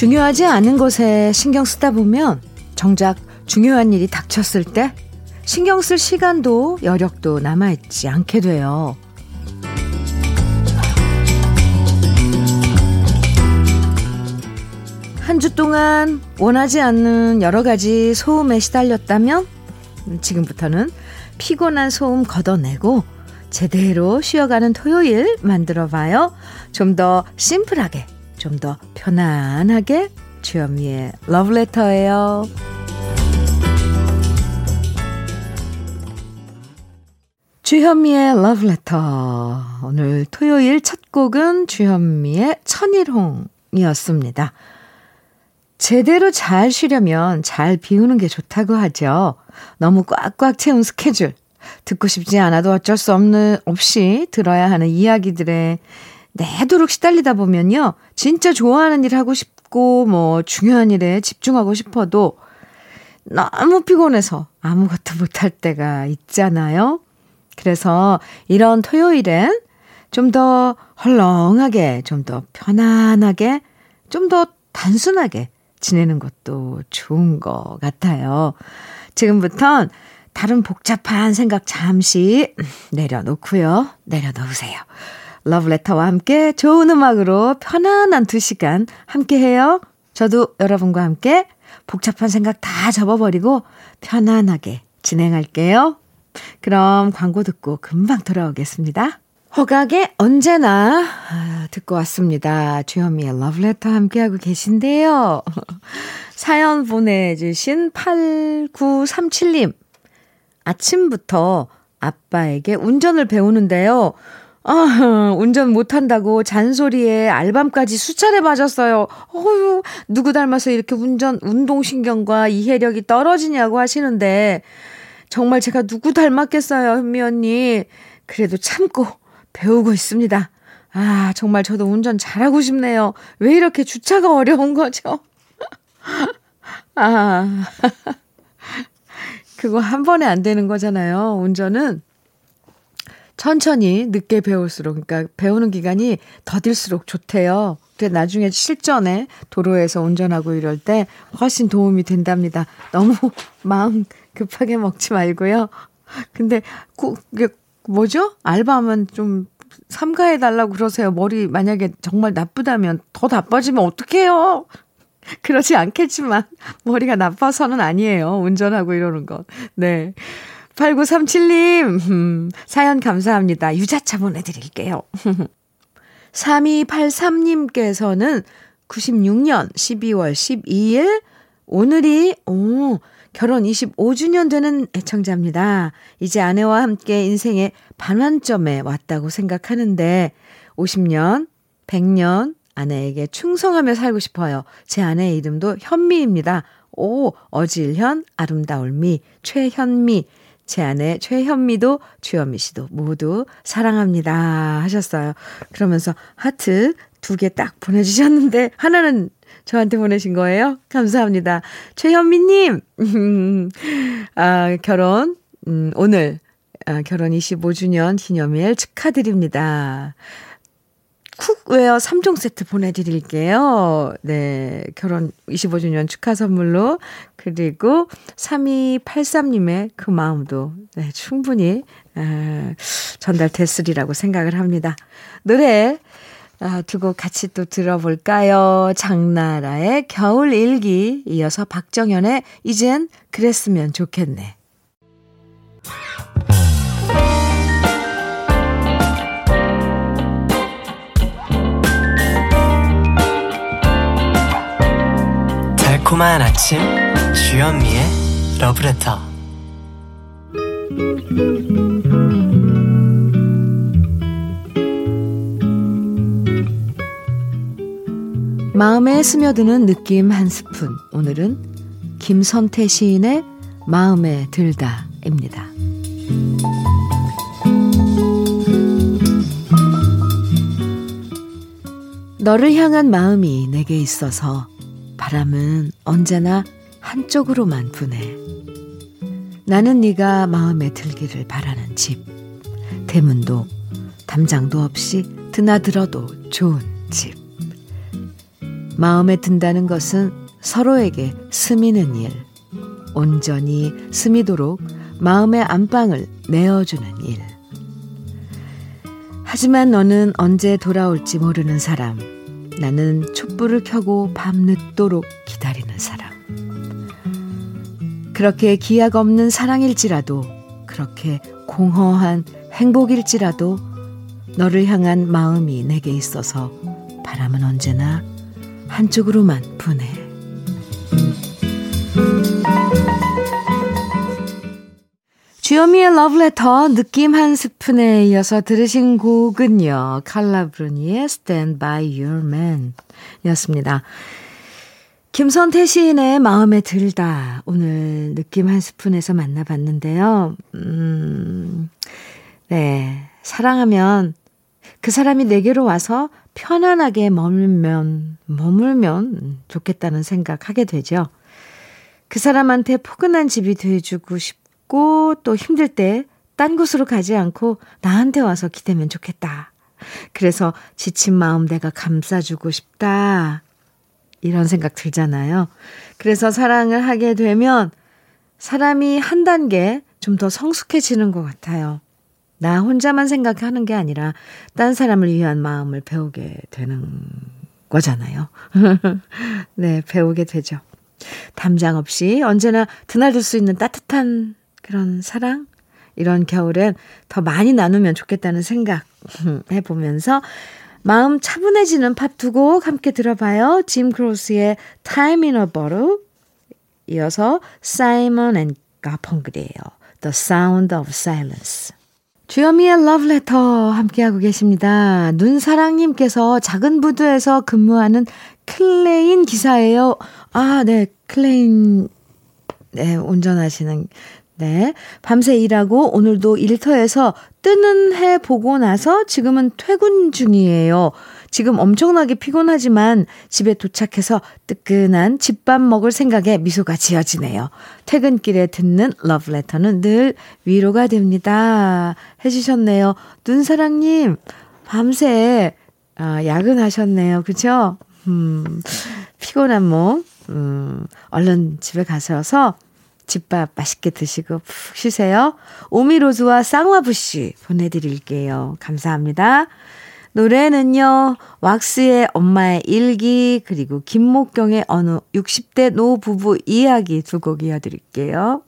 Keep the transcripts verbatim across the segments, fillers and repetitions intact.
중요하지 않은 것에 신경 쓰다 보면 정작 중요한 일이 닥쳤을 때 신경 쓸 시간도 여력도 남아있지 않게 돼요. 한 주 동안 원하지 않는 여러 가지 소음에 시달렸다면 지금부터는 피곤한 소음 걷어내고 제대로 쉬어가는 토요일 만들어봐요. 좀 더 심플하게, 좀 더 편안하게 주현미의 러브레터예요. 주현미의 러브레터, 오늘 토요일 첫 곡은 주현미의 천일홍이었습니다. 제대로 잘 쉬려면 잘 비우는 게 좋다고 하죠. 너무 꽉꽉 채운 스케줄, 듣고 싶지 않아도 어쩔 수 없는, 없이 들어야 하는 이야기들에 내도록 시달리다 보면요, 진짜 좋아하는 일 하고 싶고 뭐 중요한 일에 집중하고 싶어도 너무 피곤해서 아무것도 못할 때가 있잖아요. 그래서 이런 토요일엔 좀 더 헐렁하게, 좀 더 편안하게, 좀 더 단순하게 지내는 것도 좋은 것 같아요. 지금부턴 다른 복잡한 생각 잠시 내려놓고요. 내려놓으세요. 러브레터와 함께 좋은 음악으로 편안한 두 시간 함께해요. 저도 여러분과 함께 복잡한 생각 다 접어버리고 편안하게 진행할게요. 그럼 광고 듣고 금방 돌아오겠습니다. 허각의 언제나 듣고 왔습니다. 주현미의 러브레터 함께하고 계신데요. 사연 보내주신 팔구삼칠님. 아침부터 아빠에게 운전을 배우는데요. 아, 운전 못한다고 잔소리에 알밤까지 수차례 맞았어요. 어휴, 누구 닮아서 이렇게 운전, 운동신경과 이해력이 떨어지냐고 하시는데 정말 제가 누구 닮았겠어요, 현미 언니. 그래도 참고 배우고 있습니다. 아, 정말 저도 운전 잘하고 싶네요. 왜 이렇게 주차가 어려운 거죠? 아, 그거 한 번에 안 되는 거잖아요. 운전은 천천히 늦게 배울수록, 그러니까 배우는 기간이 더딜수록 좋대요. 근데 나중에 실전에 도로에서 운전하고 이럴 때 훨씬 도움이 된답니다. 너무 마음 급하게 먹지 말고요. 근데 고, 이게 뭐죠? 알바하면 좀 삼가해달라고 그러세요. 머리 만약에 정말 나쁘다면, 더 나빠지면 어떡해요? 그러지 않겠지만 머리가 나빠서는 아니에요. 운전하고 이러는 건. 네, 팔구삼칠님 음, 사연 감사합니다. 유자차 보내드릴게요. 삼이팔삼님께서는 구십육년 십이월 십이일 오늘이 오, 결혼 이십오주년 되는 애청자입니다. 이제 아내와 함께 인생의 반환점에 왔다고 생각하는데 오십년 백년 아내에게 충성하며 살고 싶어요. 제 아내의 이름도 현미입니다. 오, 어질현, 아름다울미, 최현미. 제 아내 최현미도 주현미 씨도 모두 사랑합니다 하셨어요. 그러면서 하트 두 개 딱 보내주셨는데 하나는 저한테 보내신 거예요. 감사합니다. 최현미님, 아, 결혼 음, 오늘 아, 결혼 이십오주년 기념일 축하드립니다. 쿡웨어 삼종 세트 보내드릴게요. 네, 결혼 이십오주년 축하 선물로. 그리고 삼이팔삼님의 그 마음도 네, 충분히 에, 전달됐으리라고 생각을 합니다. 노래 아, 두 곡 같이 또 들어볼까요? 장나라의 겨울일기, 이어서 박정현의 이젠 그랬으면 좋겠네. 고마운 아침 주현미의 러브레터. 마음에 스며드는 느낌 한 스푼. 오늘은 김선태 시인의 마음에 들다입니다. 너를 향한 마음이 내게 있어서 바람은 언제나 한쪽으로만 부네. 나는 네가 마음에 들기를 바라는 집. 대문도 담장도 없이 드나들어도 좋은 집. 마음에 든다는 것은 서로에게 스미는 일, 온전히 스미도록 마음의 안방을 내어주는 일. 하지만 너는 언제 돌아올지 모르는 사람, 나는 촛불을 켜고 밤늦도록 기다리는 사람. 그렇게 기약 없는 사랑일지라도, 그렇게 공허한 행복일지라도 너를 향한 마음이 내게 있어서 바람은 언제나 한쪽으로만 부네. 주현미의 러브레터 느낌 한 스푼에 이어서 들으신 곡은요, 칼라브루니의 Stand by Your Man 였습니다. 김선태 시인의 마음에 들다, 오늘 느낌 한 스푼에서 만나봤는데요. 음, 네, 사랑하면 그 사람이 내게로 와서 편안하게 머물면, 머물면 좋겠다는 생각하게 되죠. 그 사람한테 포근한 집이 돼주고 싶고, 또 힘들 때 딴 곳으로 가지 않고 나한테 와서 기대면 좋겠다. 그래서 지친 마음 내가 감싸주고 싶다. 이런 생각 들잖아요. 그래서 사랑을 하게 되면 사람이 한 단계 좀 더 성숙해지는 것 같아요. 나 혼자만 생각하는 게 아니라 딴 사람을 위한 마음을 배우게 되는 거잖아요. 네, 배우게 되죠. 담장 없이 언제나 드나들 수 있는 따뜻한 그런 사랑, 이런 겨울엔 더 많이 나누면 좋겠다는 생각 해보면서 마음 차분해지는 팝 두 곡 함께 들어봐요. 짐 크로스의 Time in a Bottle, 이어서 사이먼 앤 가펑클이에요. The Sound of Silence. 주현미의 러브레터 함께하고 계십니다. 눈사랑님께서 작은 부두에서 근무하는 클레인 기사예요. 아, 네, 클레인, 네, 운전하시는, 네, 밤새 일하고 오늘도 일터에서 뜨는 해 보고 나서 지금은 퇴근 중이에요. 지금 엄청나게 피곤하지만 집에 도착해서 뜨끈한 집밥 먹을 생각에 미소가 지어지네요. 퇴근길에 듣는 러브레터는 늘 위로가 됩니다. 해주셨네요. 눈사랑님, 밤새 아, 야근하셨네요. 그렇죠? 음, 피곤한 몸, 음, 얼른 집에 가셔서 집밥 맛있게 드시고 푹 쉬세요. 오미로즈와 쌍화부시 보내드릴게요. 감사합니다. 노래는요, 왁스의 엄마의 일기, 그리고 김목경의 어느 육십 대 노부부 이야기 두 곡 이어드릴게요.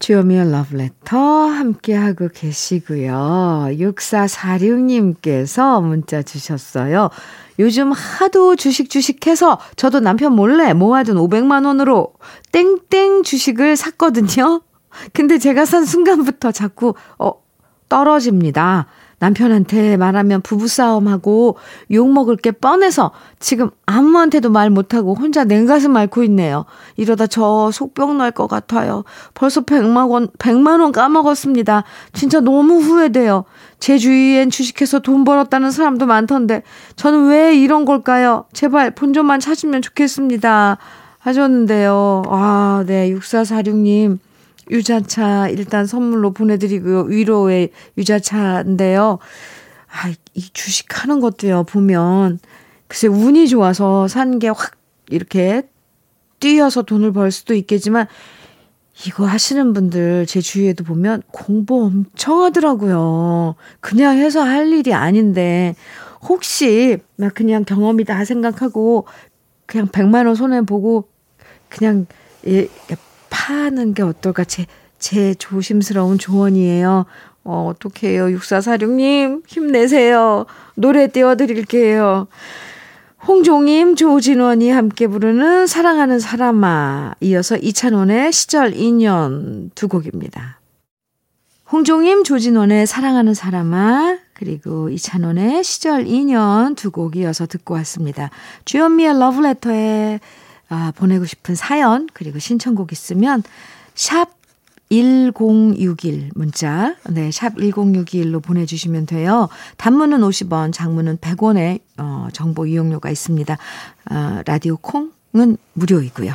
주요미의 러브레터 함께하고 계시고요. 육사사육 님께서 문자 주셨어요. 요즘 하도 주식 주식해서 저도 남편 몰래 모아둔 오백만 원으로 땡땡 주식을 샀거든요. 근데 제가 산 순간부터 자꾸 어, 떨어집니다. 남편한테 말하면 부부싸움하고 욕먹을 게 뻔해서 지금 아무한테도 말 못하고 혼자 냉가슴 앓고 있네요. 이러다 저 속병 날 것 같아요. 벌써 백만 원, 백만 원 까먹었습니다. 진짜 너무 후회돼요. 제 주위엔 주식해서 돈 벌었다는 사람도 많던데 저는 왜 이런 걸까요? 제발 본전만 찾으면 좋겠습니다. 하셨는데요. 아, 네, 육사사육 님. 유자차 일단 선물로 보내드리고요. 위로의 유자차인데요. 아, 이 주식하는 것도요, 보면 글쎄 운이 좋아서 산 게 확 이렇게 뛰어서 돈을 벌 수도 있겠지만, 이거 하시는 분들 제 주위에도 보면 공부 엄청 하더라고요. 그냥 해서 할 일이 아닌데, 혹시 막 그냥 경험이다 생각하고 그냥 백만 원 손해보고 그냥 예, 파는 게 어떨까? 제, 제 조심스러운 조언이에요. 어, 어떡해요. 육사사육 님, 힘내세요. 노래 띄워드릴게요. 홍종임, 조진원이 함께 부르는 사랑하는 사람아, 이어서 이찬원의 시절 인연 두 곡입니다. 홍종임, 조진원의 사랑하는 사람아, 그리고 이찬원의 시절 인연 두 곡 이어서 듣고 왔습니다. 주현미의 러브레터에 아, 보내고 싶은 사연, 그리고 신청곡 있으면 샵 일공육일 문자, 네, 샵 일공육이일로 보내주시면 돼요. 단문은 오십 원, 장문은 백 원의 어, 정보 이용료가 있습니다. 어, 라디오 콩은 무료이고요.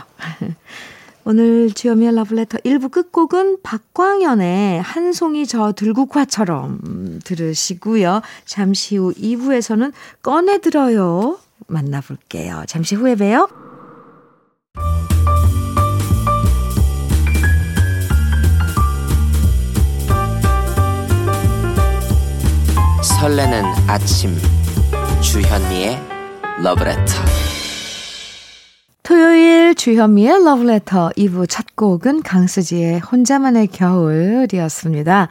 오늘 주현미의 러브레터 일 부 끝곡은 박광현의 한 송이 저 들국화처럼 들으시고요. 잠시 후 이 부에서는 꺼내들어요. 만나볼게요. 잠시 후에 봬요. 설레는 아침 주현미의 러브레터. 토요일 주현미의 러브레터 이 부 첫 곡은 강수지의 혼자만의 겨울이었습니다.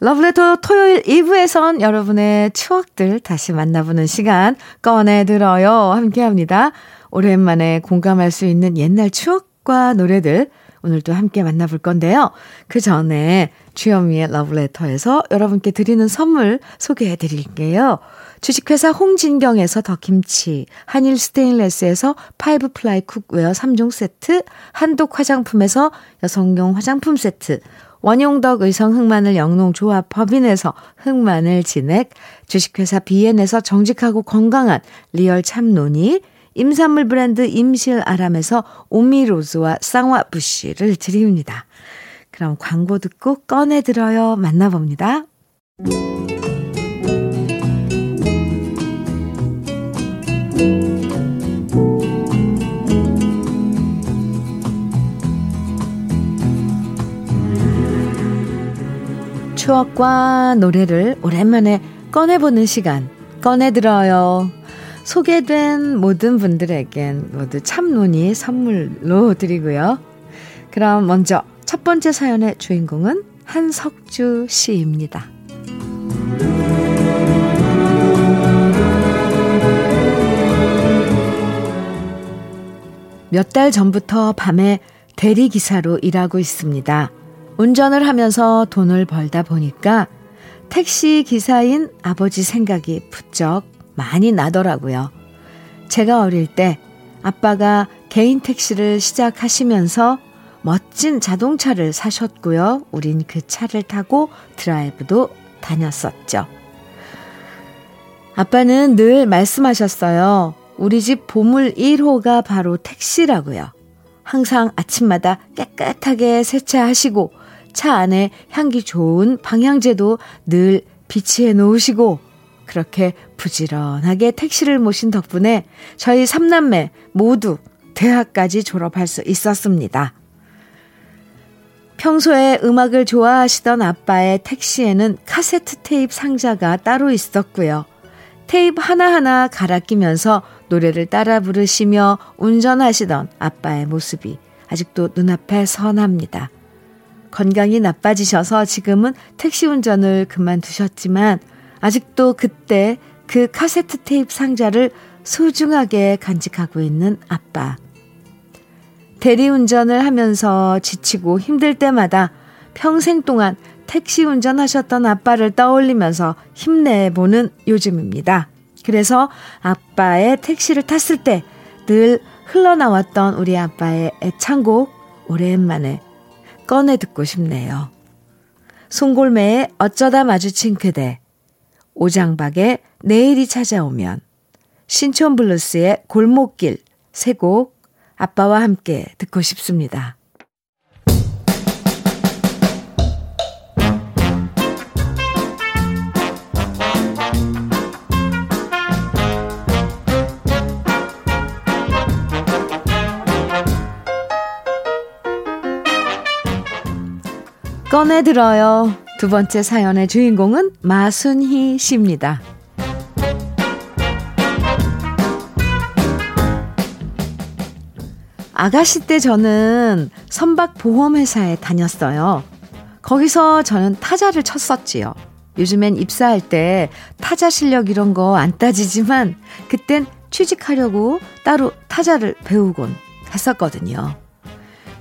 러브레터 토요일 이 부에선 여러분의 추억들 다시 만나보는 시간 꺼내들어요 함께합니다. 오랜만에 공감할 수 있는 옛날 추억과 노래들 오늘도 함께 만나볼 건데요. 그 전에 주현미의 러브레터에서 여러분께 드리는 선물 소개해드릴게요. 주식회사 홍진경에서 더김치, 한일 스테인레스에서 파이브플라이 쿡웨어 삼 종 세트, 한독 화장품에서 여성용 화장품 세트, 원용덕 의성 흑마늘 영농조합 법인에서 흑마늘 진액, 주식회사 비엔에서 정직하고 건강한 리얼 참노니, 임산물 브랜드 임실아람에서 오미로즈와 쌍화부시를 드립니다. 그럼 광고 듣고 꺼내들어요 만나봅니다. 추억과 노래를 오랜만에 꺼내보는 시간 꺼내들어요. 소개된 모든 분들에겐 모두 참논이 선물로 드리고요. 그럼 먼저 첫 번째 사연의 주인공은 한석주 씨입니다. 몇 달 전부터 밤에 대리기사로 일하고 있습니다. 운전을 하면서 돈을 벌다 보니까 택시 기사인 아버지 생각이 부쩍 많이 나더라고요. 제가 어릴 때 아빠가 개인 택시를 시작하시면서 멋진 자동차를 사셨고요. 우린 그 차를 타고 드라이브도 다녔었죠. 아빠는 늘 말씀하셨어요. 우리 집 보물 일 호가 바로 택시라고요. 항상 아침마다 깨끗하게 세차하시고 차 안에 향기 좋은 방향제도 늘 비치해 놓으시고 그렇게 부지런하게 택시를 모신 덕분에 저희 삼남매 모두 대학까지 졸업할 수 있었습니다. 평소에 음악을 좋아하시던 아빠의 택시에는 카세트 테이프 상자가 따로 있었고요. 테이프 하나하나 갈아 끼면서 노래를 따라 부르시며 운전하시던 아빠의 모습이 아직도 눈앞에 선합니다. 건강이 나빠지셔서 지금은 택시 운전을 그만두셨지만 아직도 그때 그 카세트 테이프 상자를 소중하게 간직하고 있는 아빠. 대리운전을 하면서 지치고 힘들 때마다 평생 동안 택시 운전하셨던 아빠를 떠올리면서 힘내보는 요즘입니다. 그래서 아빠의 택시를 탔을 때 늘 흘러나왔던 우리 아빠의 애창곡 오랜만에 꺼내 듣고 싶네요. 송골매의 어쩌다 마주친 그대, 오장박의 내일이 찾아오면, 신촌블루스의 골목길 세 곡 아빠와 함께 듣고 싶습니다. 꺼내들어요. 두 번째 사연의 주인공은 마순희 씨입니다. 아가씨 때 저는 선박보험회사에 다녔어요. 거기서 저는 타자를 쳤었지요. 요즘엔 입사할 때 타자 실력 이런 거 안 따지지만 그땐 취직하려고 따로 타자를 배우곤 했었거든요.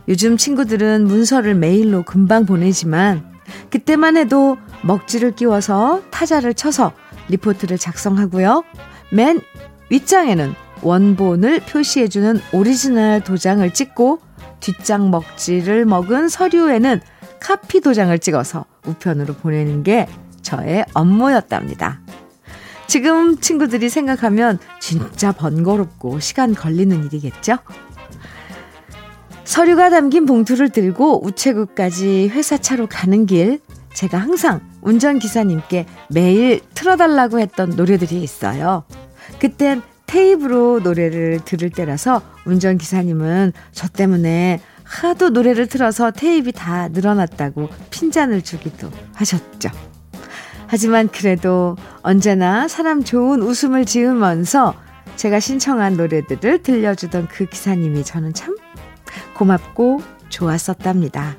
요즘 친구들은 문서를 메일로 금방 보내지만 그때만 해도 먹지를 끼워서 타자를 쳐서 리포트를 작성하고요. 맨 윗장에는 원본을 표시해주는 오리지널 도장을 찍고 뒷장 먹지를 먹은 서류에는 카피 도장을 찍어서 우편으로 보내는 게 저의 업무였답니다. 지금 친구들이 생각하면 진짜 번거롭고 시간 걸리는 일이겠죠? 서류가 담긴 봉투를 들고 우체국까지 회사 차로 가는 길, 제가 항상 운전기사님께 매일 틀어달라고 했던 노래들이 있어요. 그땐 테이프로 노래를 들을 때라서 운전기사님은 저 때문에 하도 노래를 틀어서 테이프가 다 늘어났다고 핀잔을 주기도 하셨죠. 하지만 그래도 언제나 사람 좋은 웃음을 지으면서 제가 신청한 노래들을 들려주던 그 기사님이 저는 참 고맙고 좋았었답니다.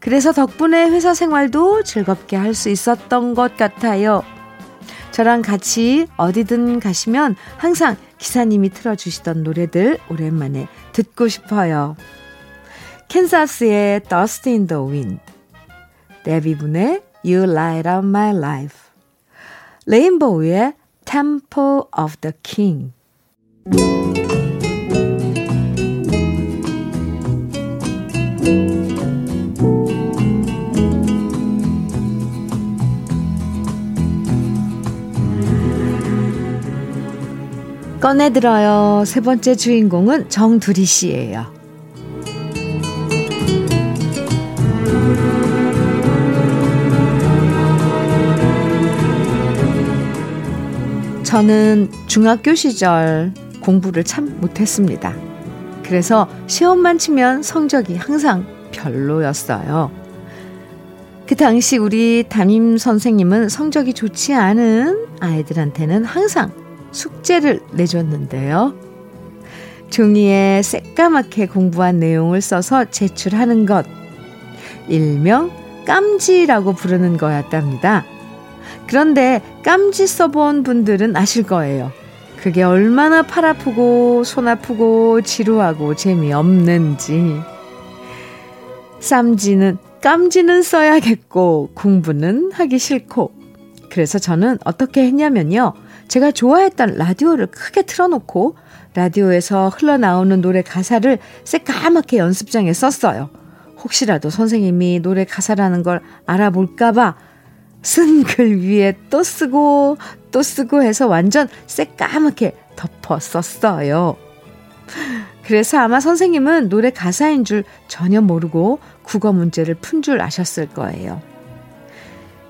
그래서 덕분에 회사 생활도 즐겁게 할 수 있었던 것 같아요. 저랑 같이 어디든 가시면 항상 기사님이 틀어주시던 노래들 오랜만에 듣고 싶어요. 캔사스의 Dust in the Wind, 데비 분의 You Light Up My Life, 레인보우의 Temple of the King. 꺼내들어요. 세 번째 주인공은 정두리 씨예요. 저는 중학교 시절 공부를 참 못했습니다. 그래서 시험만 치면 성적이 항상 별로였어요. 그 당시 우리 담임 선생님은 성적이 좋지 않은 아이들한테는 항상 숙제를 내줬는데요. 종이에 새까맣게 공부한 내용을 써서 제출하는 것, 일명 깜지라고 부르는 거였답니다. 그런데 깜지 써본 분들은 아실 거예요. 그게 얼마나 팔 아프고 손 아프고 지루하고 재미없는지. 쌈지는 깜지는 써야겠고 공부는 하기 싫고. 그래서 저는 어떻게 했냐면요, 제가 좋아했던 라디오를 크게 틀어놓고 라디오에서 흘러나오는 노래 가사를 새까맣게 연습장에 썼어요. 혹시라도 선생님이 노래 가사라는 걸 알아볼까봐 쓴 글 위에 또 쓰고 또 쓰고 해서 완전 새까맣게 덮어 썼어요. 그래서 아마 선생님은 노래 가사인 줄 전혀 모르고 국어 문제를 푼 줄 아셨을 거예요.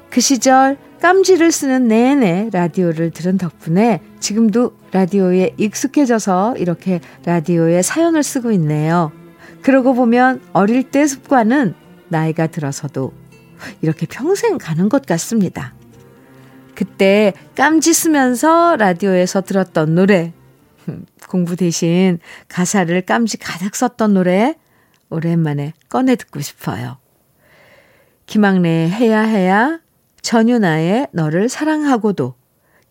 그 시절 깜지를 쓰는 내내 라디오를 들은 덕분에 지금도 라디오에 익숙해져서 이렇게 라디오에 사연을 쓰고 있네요. 그러고 보면 어릴 때 습관은 나이가 들어서도 이렇게 평생 가는 것 같습니다. 그때 깜지 쓰면서 라디오에서 들었던 노래, 공부 대신 가사를 깜지 가득 썼던 노래 오랜만에 꺼내 듣고 싶어요. 김학래의 해야 해야, 전윤아의 너를 사랑하고도,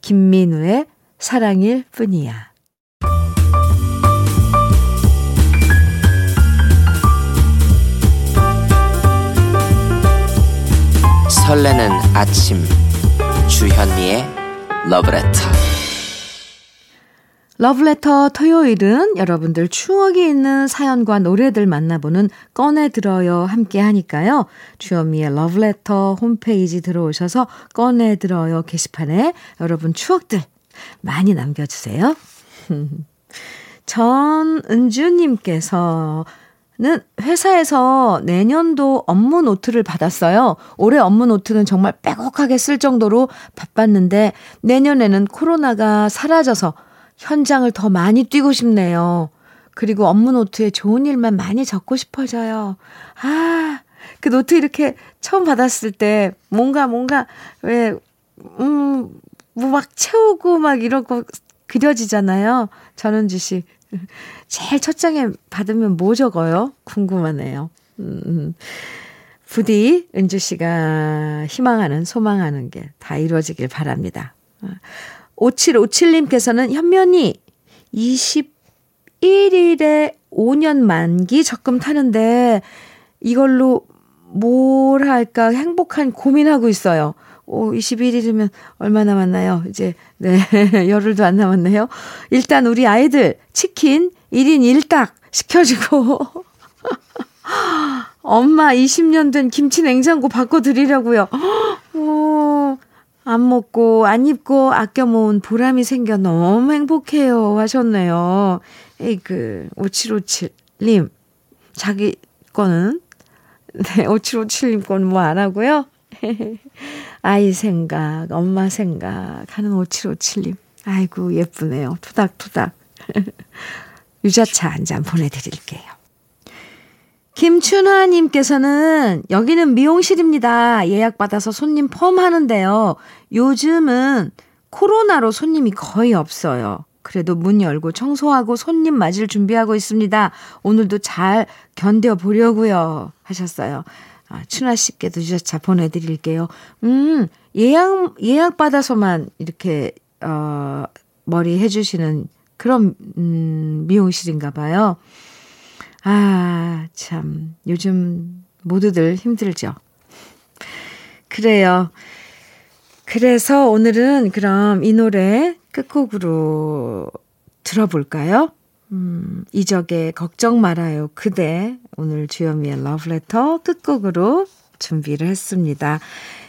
김민우의 사랑일 뿐이야. 설레는 아침, 주현미의 러브레터. 러브레터 토요일은 여러분들 추억이 있는 사연과 노래들 만나보는 꺼내들어요 함께하니까요. 주현미의 러브레터 홈페이지 들어오셔서 꺼내들어요 게시판에 여러분 추억들 많이 남겨주세요. 전은주님께서 는 회사에서 내년도 업무 노트를 받았어요. 올해 업무 노트는 정말 빼곡하게 쓸 정도로 바빴는데 내년에는 코로나가 사라져서 현장을 더 많이 뛰고 싶네요. 그리고 업무 노트에 좋은 일만 많이 적고 싶어져요. 아, 그 노트 이렇게 처음 받았을 때 뭔가 뭔가 왜 음, 뭐 막 채우고 막 이러고 그려지잖아요. 전은주 씨. 제일 첫 장에 받으면 뭐 적어요? 궁금하네요. 음, 부디 은주 씨가 희망하는, 소망하는 게 다 이루어지길 바랍니다. 오칠오칠님께서는 현면이 이십일일에 오 년 만기 적금 타는데 이걸로 뭘 할까 행복한 고민하고 있어요. 오, 이십일일이면 얼마 남았나요? 이제 네 열흘도 안 남았네요. 일단 우리 아이들 치킨 일 인 일 닭 시켜주고 엄마 이십 년 된 김치 냉장고 바꿔드리려고요. 오, 안 먹고 안 입고 아껴 모은 보람이 생겨 너무 행복해요 하셨네요. 에이그 오칠오칠님 자기 거는 네 오칠오칠님 거는 뭐 안 하고요. 아이 생각, 엄마 생각 하는 오칠오칠님 아이고 예쁘네요. 투닥투닥. 유자차 한 잔 보내드릴게요. 김춘화님께서는 여기는 미용실입니다. 예약받아서 손님 펌하는데요. 요즘은 코로나로 손님이 거의 없어요. 그래도 문 열고 청소하고 손님 맞을 준비하고 있습니다. 오늘도 잘 견뎌보려고요 하셨어요. 아, 춘화씨께도 유자차 보내드릴게요. 음, 예약, 예약받아서만 이렇게 어, 머리 해주시는 그런 음, 미용실인가 봐요. 아, 참 요즘 모두들 힘들죠. 그래요. 그래서 오늘은 그럼 이 노래 끝곡으로 들어볼까요? 음, 이적의 걱정 말아요 그대. 오늘 주현미의 러브레터 끝곡으로 준비를 했습니다.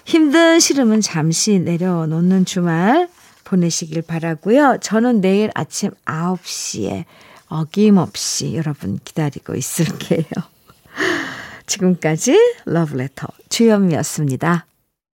힘든 시름은 잠시 내려놓는 주말 보내시길 바라고요. 저는 내일 아침 아홉 시에 어김없이 여러분 기다리고 있을게요. 지금까지 러브레터 주현미였습니다.